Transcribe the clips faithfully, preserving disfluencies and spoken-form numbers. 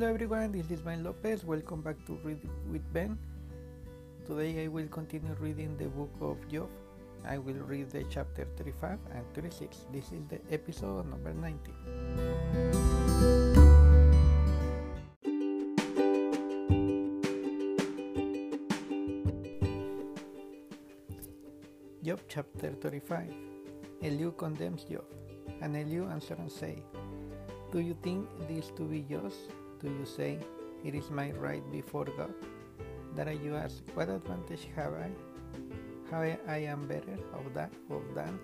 Hello everyone, this is Ben Lopez. Welcome back to Read with Ben. Today I will continue reading the book of Job. I will read the chapter thirty-five and thirty-six. This is the episode number ninety. Job chapter thirty-five. Elihu condemns Job. And Elihu answered and said, "Do you think this to be just? Do you say, it is my right before God? That you ask, what advantage have I? How I am better of that of than?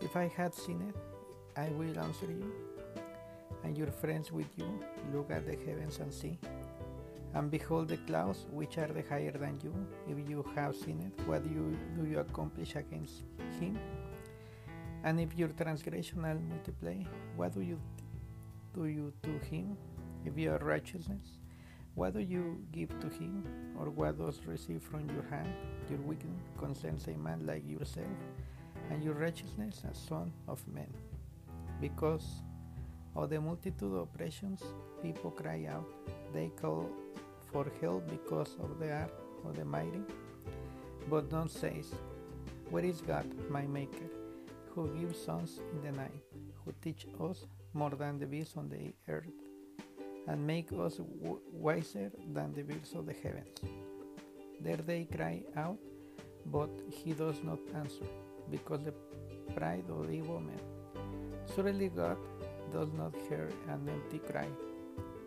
If I had sinned, I will answer you, and your friends with you. Look at the heavens and see, and behold the clouds, which are the higher than you. If you have sinned, what do you, do you accomplish against him? And if your transgression are multiplied, what do you do you to him? If your righteousness, what do you give to him? Or what does receive from your hand? Your weakness concerns a man like yourself, and your righteousness a son of man. Because of the multitude of oppressions, people cry out. They call for help because of the arm of the mighty. But none says, where is God, my maker, who gives sons in the night, who teach us more than the beasts on the earth, and make us w- wiser than the birds of the heavens? There they cry out, but he does not answer, because the pride of the evil men. Surely God does not hear an empty cry,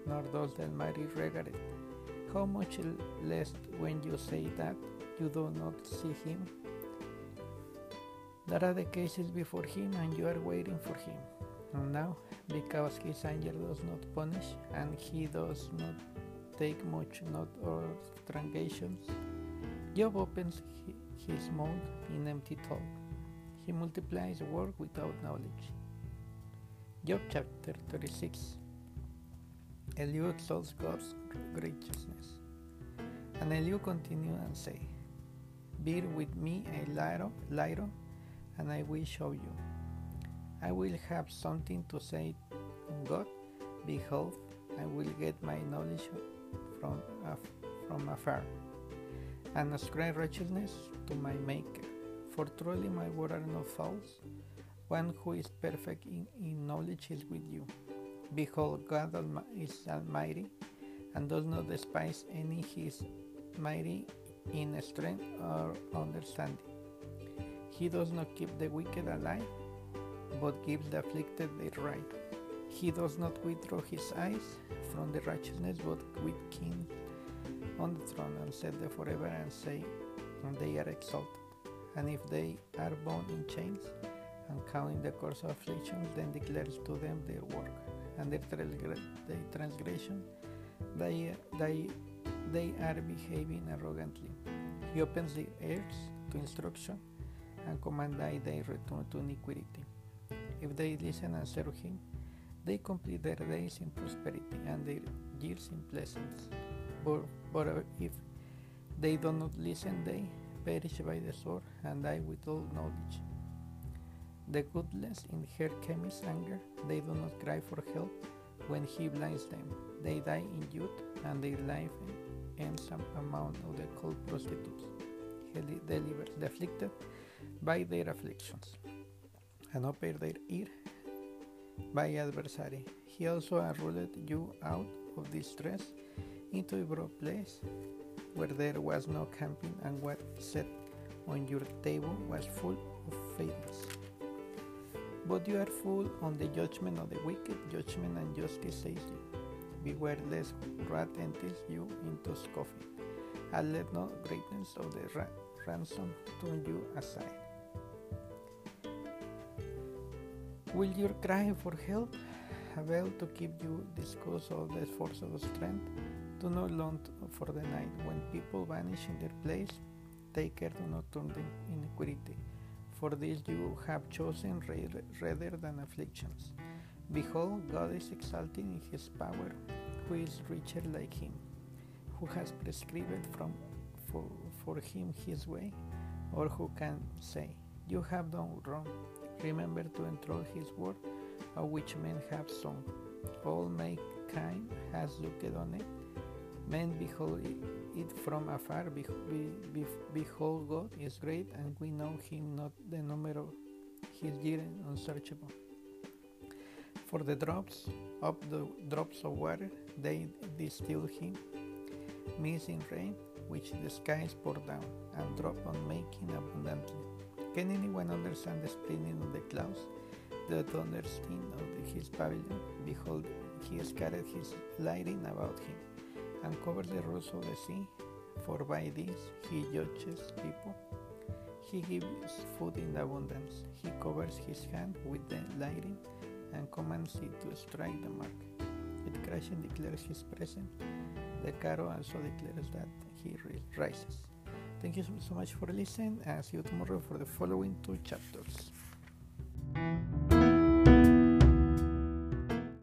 nor does the Almighty regard it. How much less when you say that you do not see him? There are the cases before him, and you are waiting for him. And now, because his anger does not punish, and he does not take much note of transgressions, Job opens his mouth in empty talk. He multiplies work without knowledge." Job chapter thirty-six. Elihu exalts God's righteousness. And Elihu continued and said, "Bear with me a little, and I will show you. I will have something to say on God. Behold, I will get my knowledge from, uh, from afar, and ascribe righteousness to my Maker. For truly my words are not false. One who is perfect in, in knowledge is with you. Behold, God is almighty, and does not despise any. He is mighty in strength or understanding. He does not keep the wicked alive, but gives the afflicted the right. He does not withdraw his eyes from the righteousness, but with king on the throne, and set them forever, and say, and they are exalted. And if they are bound in chains, and counting the course of afflictions, then declares to them their work, and their, transg- their transgression, they, they, they are behaving arrogantly. He opens the ears to instruction, and commands that they return to iniquity. If they listen and serve him, they complete their days in prosperity, and their years in blessings. But, but if they do not listen, they perish by the sword, and die without knowledge. The godless inherit his anger. They do not cry for help when he blinds them. They die in youth, and their life ends among the cold prostitutes. He delivers the afflicted by their afflictions, and open their ear by adversary. He also ruled you out of distress into a broad place where there was no camping, and what set on your table was full of faithless. But you are full on the judgment of the wicked. Judgment and justice says you. Beware lest wrath enters you into scoffing, and let not greatness of the ra- ransom turn you aside. Will your cry for help avail to keep you discourse of the force of strength? Do not long for the night when people vanish in their place. Take care to not turn to iniquity. For this you have chosen rather than afflictions. Behold, God is exalted in his power. Who is richer like him? Who has prescribed from, for, for him his way? Or who can say, you have done wrong? Remember to enthral his word, of which men have sung. All make mankind has looked on it. Men behold it from afar. Behold, God is great, and we know him not, the number of his years unsearchable. For the drops of the drops of water, they distill him, missing rain, which the skies pour down, and drop on making abundantly. Can anyone understand the splitting of the clouds, the thunderstorm of his pavilion? Behold, he scattered his lightning about him, and covered the roots of the sea, for by this he judges people. He gives food in abundance. He covers his hand with the lightning, and commands it to strike the mark. It crashing declares his presence. The carol also declares that he rises. Thank you so much for listening, and see you tomorrow for the following two chapters.